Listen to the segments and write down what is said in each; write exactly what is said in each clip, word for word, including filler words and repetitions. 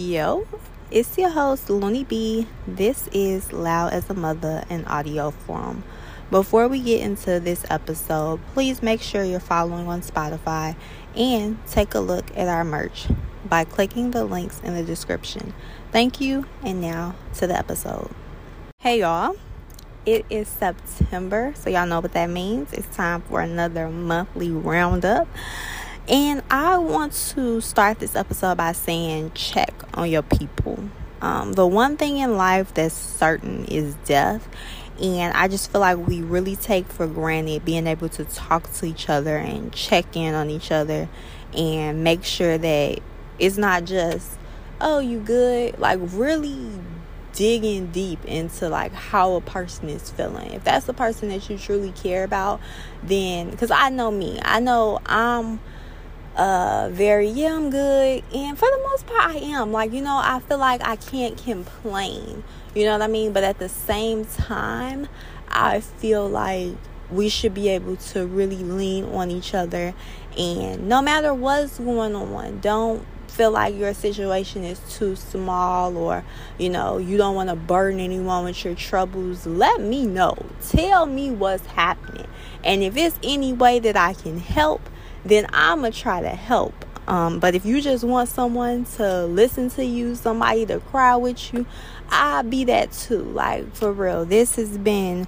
Yo, it's your host Loony B. This is Loud as a Mother in audio form. Before we get into this episode, please make sure you're following on Spotify and take a look at our merch by clicking the links in the description. Thank you, and now to the episode. Hey y'all, it is September, so y'all know what that means. It's time for another monthly roundup. And I want to start this episode by saying check on your people. Um, the one thing in life that's certain is death. And I just feel like we really take for granted being able to talk to each other and check in on each other and make sure that it's not just, oh, you good? Like really digging deep into like how a person is feeling. If that's the person that you truly care about, then, because I know me, I know I'm... Uh, very, yeah, I'm good. And for the most part, I am. Like, you know, I feel like I can't complain. You know what I mean? But at the same time, I feel like we should be able to really lean on each other. And no matter what's going on, don't feel like your situation is too small or, you know, you don't want to burden anyone with your troubles. Let me know. Tell me what's happening. And if it's any way that I can help, then I'm going to try to help. Um, but if you just want someone to listen to you, somebody to cry with you, I'll be that too. Like, for real, this has been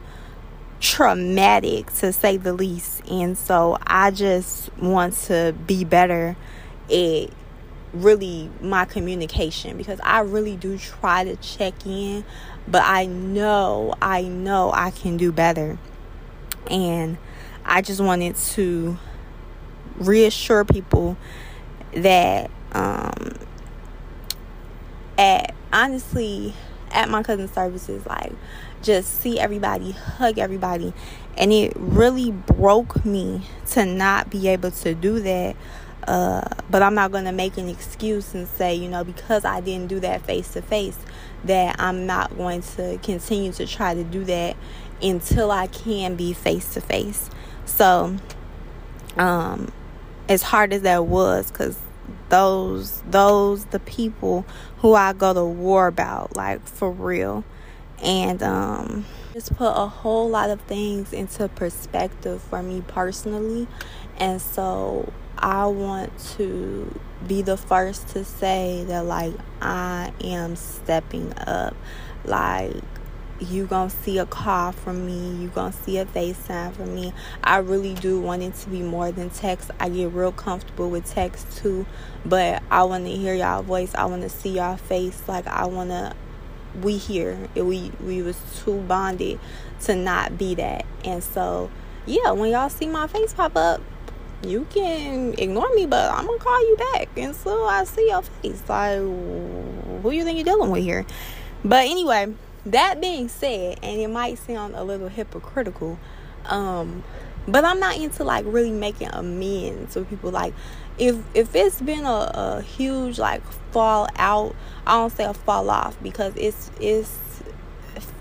traumatic to say the least. And so I just want to be better at really my communication, because I really do try to check in, but I know, I know I can do better. And I just wanted to reassure people that um at honestly at my cousin's services, like, just see everybody, hug everybody, and it really broke me to not be able to do that. Uh but I'm not gonna make an excuse and say, you know, because I didn't do that face to face, that I'm not going to continue to try to do that until I can be face to face. So um as hard as that was, because those, those, the people who I go to war about, like, for real. And um, just put a whole lot of things into perspective for me personally. And so I want to be the first to say that, like, I am stepping up. Like, you gonna see a call from me, you gonna see a FaceTime from me. I really do want it to be more than text. I get real comfortable with text too, but I want to hear y'all voice, I want to see y'all face. Like, I want to, we here, we we was too bonded to not be that. And so yeah, when y'all see my face pop up, you can ignore me, but I'm gonna call you back. And so I see your face, like, who you think you're dealing with here? But anyway, that being said, and it might sound a little hypocritical, um, but I'm not into, like, really making amends with people. Like, if if it's been a, a huge, like, fallout, I don't say a fall off, because it's it's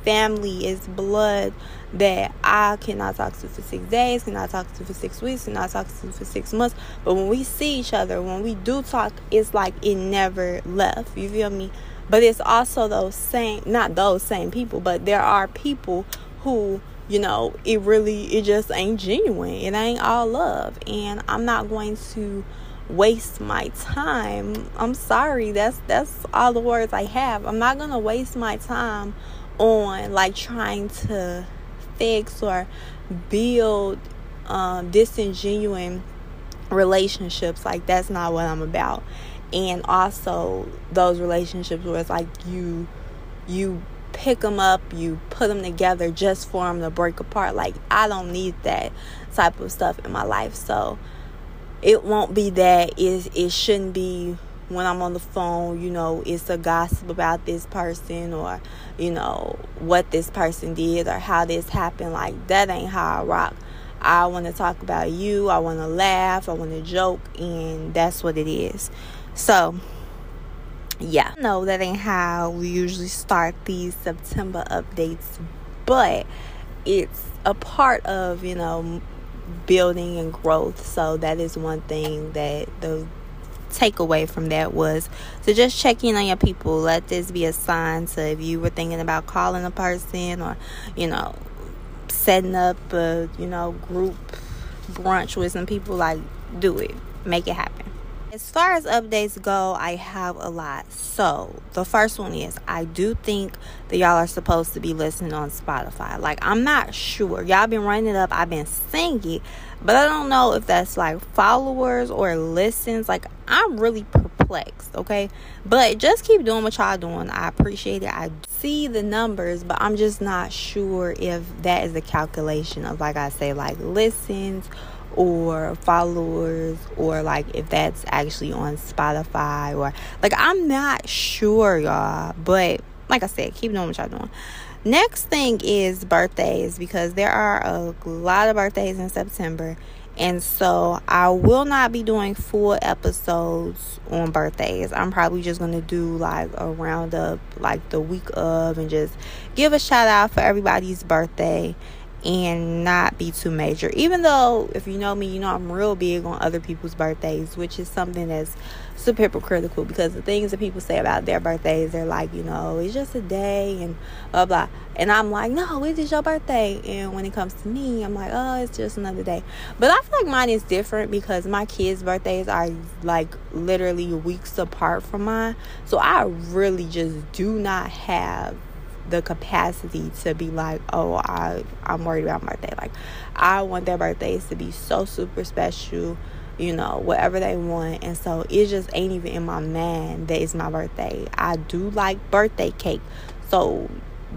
family, it's blood that I cannot talk to for six days, cannot talk to for six weeks, cannot talk to for six months. But when we see each other, when we do talk, it's like it never left. You feel me? But it's also those same, not those same people, but there are people who, you know, it really, it just ain't genuine. It ain't all love. And I'm not going to waste my time. I'm sorry. That's, that's all the words I have. I'm not going to waste my time on, like, trying to fix or build um, disingenuous relationships. Like, that's not what I'm about. And also those relationships where it's like you you pick them up, you put them together just for them to break apart. Like, I don't need that type of stuff in my life. So it won't be that. It, it shouldn't be when I'm on the phone, you know, it's a gossip about this person or, you know, what this person did or how this happened. Like, that ain't how I rock. I want to talk about you. I want to laugh. I want to joke. And that's what it is. So, yeah. No, that ain't how we usually start these September updates, but it's a part of, you know, building and growth. So that is one thing that the takeaway from that was to just check in on your people. Let this be a sign to, if you were thinking about calling a person or, you know, setting up a, you know, group brunch with some people, like, do it. Make it happen. As far as updates go, I have a lot. So, the first one is, I do think that y'all are supposed to be listening on Spotify. Like, I'm not sure. Y'all been running it up. I've been saying it. But I don't know if that's, like, followers or listens. Like, I'm really perplexed, okay? But just keep doing what y'all doing. I appreciate it. I see the numbers, but I'm just not sure if that is the calculation of, like I say, like, listens or followers, or like if that's actually on Spotify, or like, I'm not sure, y'all, but like I said, keep doing what y'all doing. Next thing is birthdays, because there are a lot of birthdays in September, and so I will not be doing full episodes on birthdays. I'm probably just going to do like a roundup like the week of, and just give a shout out for everybody's birthday and not be too major. Even though, if you know me, you know I'm real big on other people's birthdays, which is something that's super hypocritical, because the things that people say about their birthdays, they're like, you know, it's just a day and blah blah, and I'm like, no, it is your birthday. And when it comes to me, I'm like, oh, it's just another day. But I feel like mine is different, because my kids' birthdays are like literally weeks apart from mine, so I really just do not have the capacity to be like, oh, I, I'm worried about my birthday. Like, I want their birthdays to be so super special, you know, whatever they want. And so it just ain't even in my mind that it's my birthday. I do like birthday cake, so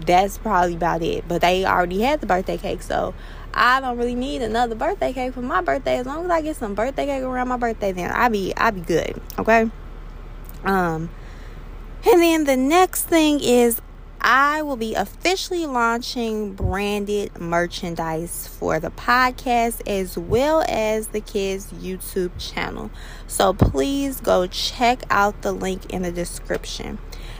that's probably about it. But they already had the birthday cake, so I don't really need another birthday cake for my birthday. As long as I get some birthday cake around my birthday, then I be I be good. Okay. Um, and then the next thing is, I will be officially launching branded merchandise for the podcast as well as the kids' YouTube channel. So please go check out the link in the description.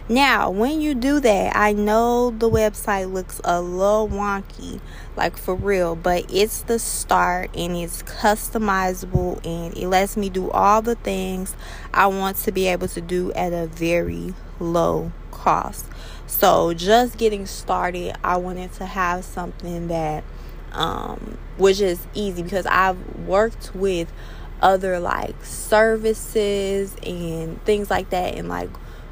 Now, when you do that, I know the website looks a little wonky, like for real, but it's the start, and it's customizable, and it lets me do all the things I want to be able to do at a very low cost. So just getting started, I wanted to have something that um, was just easy, because I've worked with other like services and things like that, and like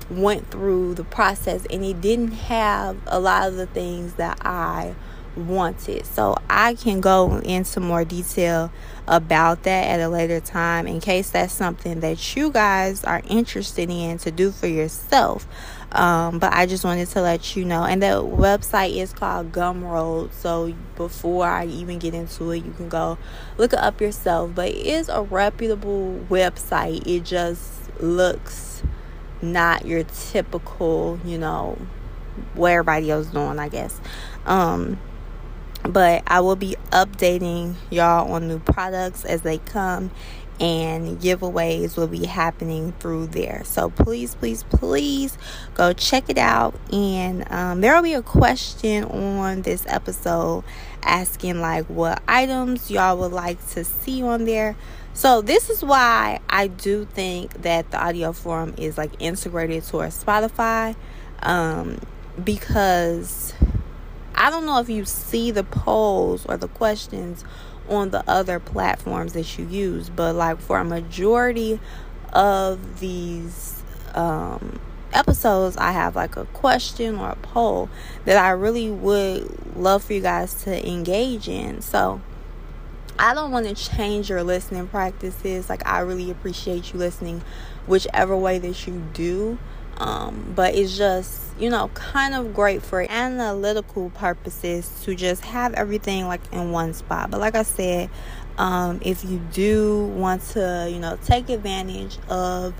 went through the process, and it didn't have a lot of the things that I wanted. So I can go into more detail about that at a later time, in case that's something that you guys are interested in to do for yourself. Um, but I just wanted to let you know. And the website is called Gumroad, so before I even get into it, you can go look it up yourself. But it is a reputable website. It just looks not your typical, you know, what everybody else doing, I guess. Um, but I will be updating y'all on new products as they come, and giveaways will be happening through there. So please, please, please go check it out. And um, there will be a question on this episode asking like what items y'all would like to see on there. So this is why I do think that the audio forum is like integrated towards Spotify, um, because I don't know if you see the polls or the questions on the other platforms that you use, but like for a majority of these um episodes, I have like a question or a poll that I really would love for you guys to engage in. So I don't want to change your listening practices. Like, I really appreciate you listening whichever way that you do, um but it's just, you know, kind of great for analytical purposes to just have everything like in one spot. But like I said, um, if you do want to, you know, take advantage of,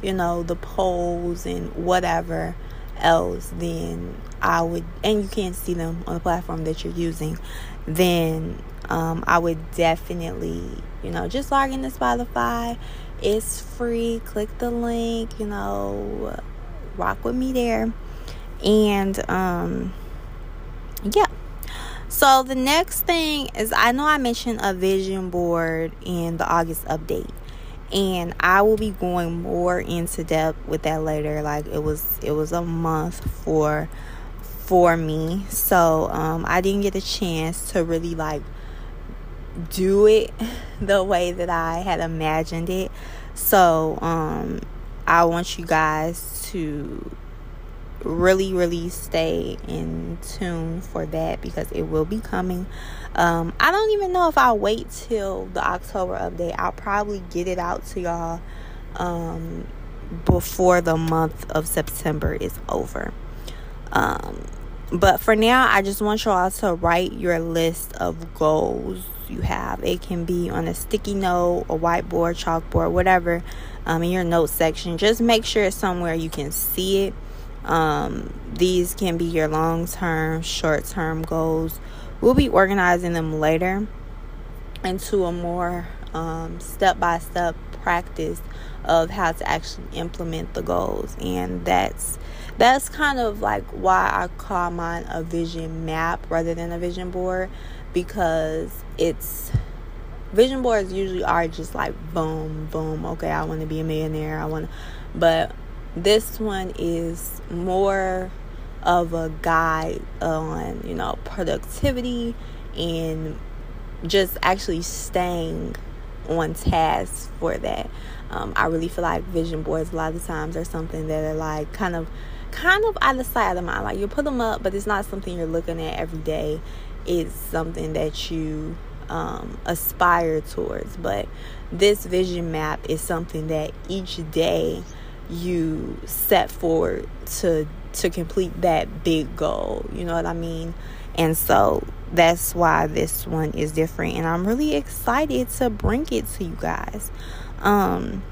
you know, the polls and whatever else, then I would, and you can't see them on the platform that you're using, then um, I would definitely, you know, just log into Spotify. It's free. Click the link, you know, rock with me there. And um yeah, so the next thing is, I know I mentioned a vision board in the August update, And I will be going more into depth with that later. Like, it was it was a month for for me. So um I didn't get a chance to really like do it the way that I had imagined it. So um I want you guys to really really stay in tune for that, because it will be coming. um I don't even know if I'll wait till the October update. I'll probably get it out to y'all um before the month of September is over. Um but for now, I just want y'all to write your list of goals you have. It can be on a sticky note, a whiteboard, chalkboard, whatever, um in your notes section. Just make sure it's somewhere you can see it. Um these can be your long-term, short-term goals. We'll be organizing them later into a more um step-by-step practice of how to actually implement the goals. And that's that's kind of like why I call mine a vision map rather than a vision board, because it's vision boards usually are just like boom boom, okay, I want to be a millionaire, I want to, but this one is more of a guide on, you know, productivity and just actually staying on task for that. Um, I really feel like vision boards a lot of the times are something that are like kind of, kind of out of sight, out of mind. Like, you put them up, but it's not something you're looking at every day. It's something that you um, aspire towards. But this vision map is something that each day you set forward to to complete that big goal, you know what I mean? And so that's why this one is different, and I'm really excited to bring it to you guys. Um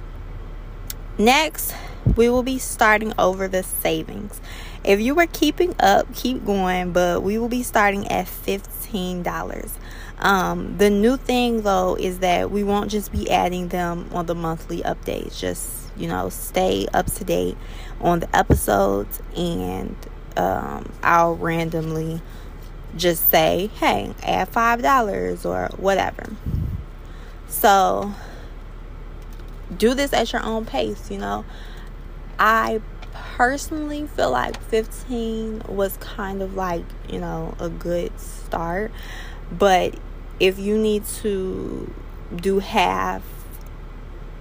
next, we will be starting over the savings. If you were keeping up, keep going, but we will be starting at fifteen dollars. Um the new thing though is that we won't just be adding them on the monthly updates. Just, you know, stay up to date on the episodes, and um, I'll randomly just say, hey, add five dollars or whatever. So do this at your own pace, you know. I personally feel like fifteen was kind of like, you know, a good start. But if you need to do half,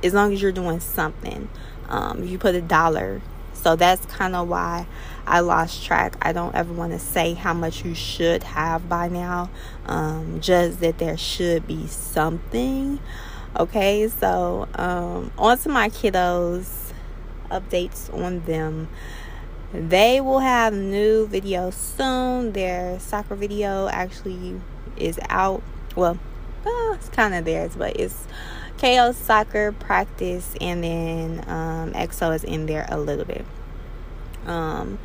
as long as you're doing something, um, you put a dollar. So that's kind of why I lost track. I don't ever want to say how much you should have by now. Um, just that there should be something. Okay, so um, on to my kiddos. Updates on them. They will have new videos soon. Their soccer video actually is out. Well, uh, it's kind of theirs, but it's K O soccer practice, and then um, X O is in there a little bit. Um,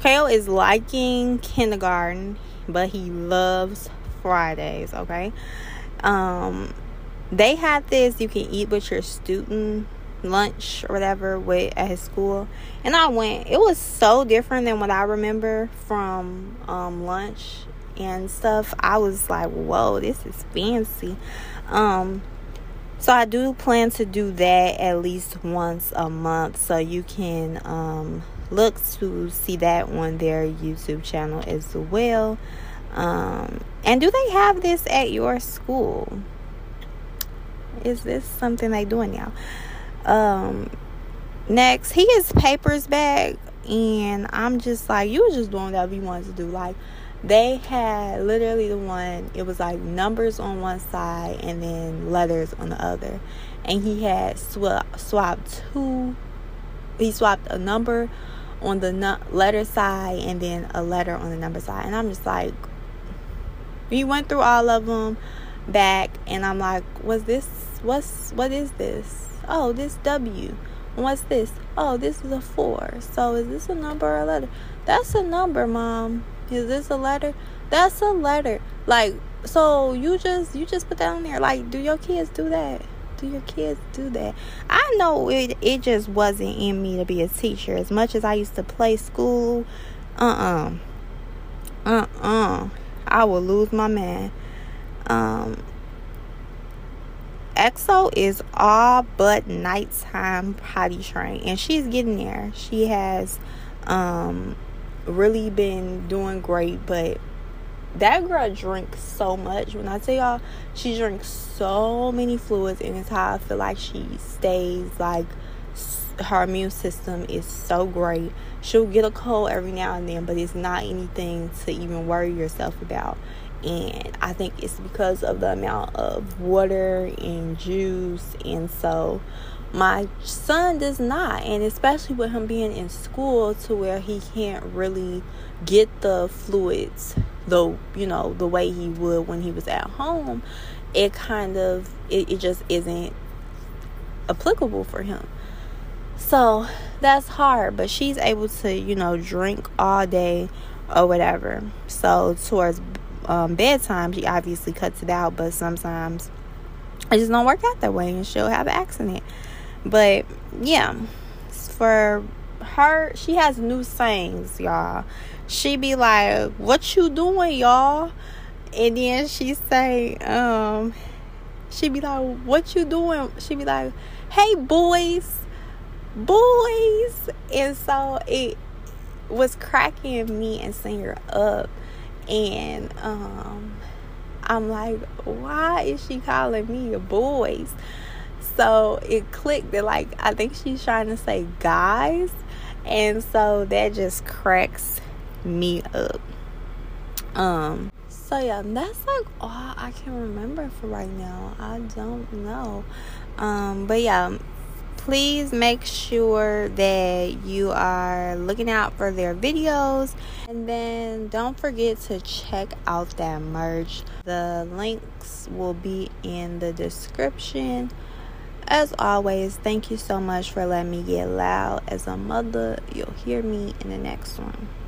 K O is liking kindergarten, but he loves Fridays, okay? Um, they had this, you can eat with your student lunch or whatever with at his school, and I went. It was so different than what I remember from um, lunch and stuff. I was like, whoa, this is fancy. Um... So I do plan to do that at least once a month. So you can um, look to see that on their YouTube channel as well. Um, and do they have this at your school? Is this something they're doing now? Um, next, he gets papers back. And I'm just like, you were just doing whatever you wanted to do. Like, they had literally the one, it was like numbers on one side and then letters on the other, and he had swap, swapped two he swapped a number on the nu- letter side and then a letter on the number side. And I'm just like, we went through all of them back, and I'm like, was this what's what is this? Oh, this W. What's this? Oh, this is a four. So is this a number or a letter? That's a number, Mom. Is this a letter? That's a letter. Like, so you just you just put that on there. Like, do your kids do that? Do your kids do that? I know it it just wasn't in me to be a teacher. As much as I used to play school, uh-uh. Uh-uh. I will lose my man. Um X O is all but nighttime potty trained, and she's getting there. She has um really been doing great, but that girl drinks so much. When I tell y'all, she drinks so many fluids, and it's how I feel like she stays, like, her immune system is so great. She'll get a cold every now and then, but it's not anything to even worry yourself about. And I think it's because of the amount of water and juice. And so my son does not, and especially with him being in school to where he can't really get the fluids, though, you know, the way he would when he was at home, it kind of it, it just isn't applicable for him. So that's hard, but she's able to, you know, drink all day or whatever. So towards um, bedtime, she obviously cuts it out, but sometimes it just don't work out that way, and she'll have an accident. But yeah, for her, she has new sayings, y'all. She be like, "What you doing, y'all?" And then she say, um, she be like, "What you doing?" She be like, "Hey, boys. boys and so it was cracking me and Senior up, and um I'm like, why is she calling me boys? So it clicked that, like, I think she's trying to say guys, and so that just cracks me up. um So, yeah, that's, like, all I can remember for right now. I don't know. Um but yeah, please make sure that you are looking out for their videos. And then don't forget to check out that merch. The links will be in the description. As always, thank you so much for letting me get loud as a mother. You'll hear me in the next one.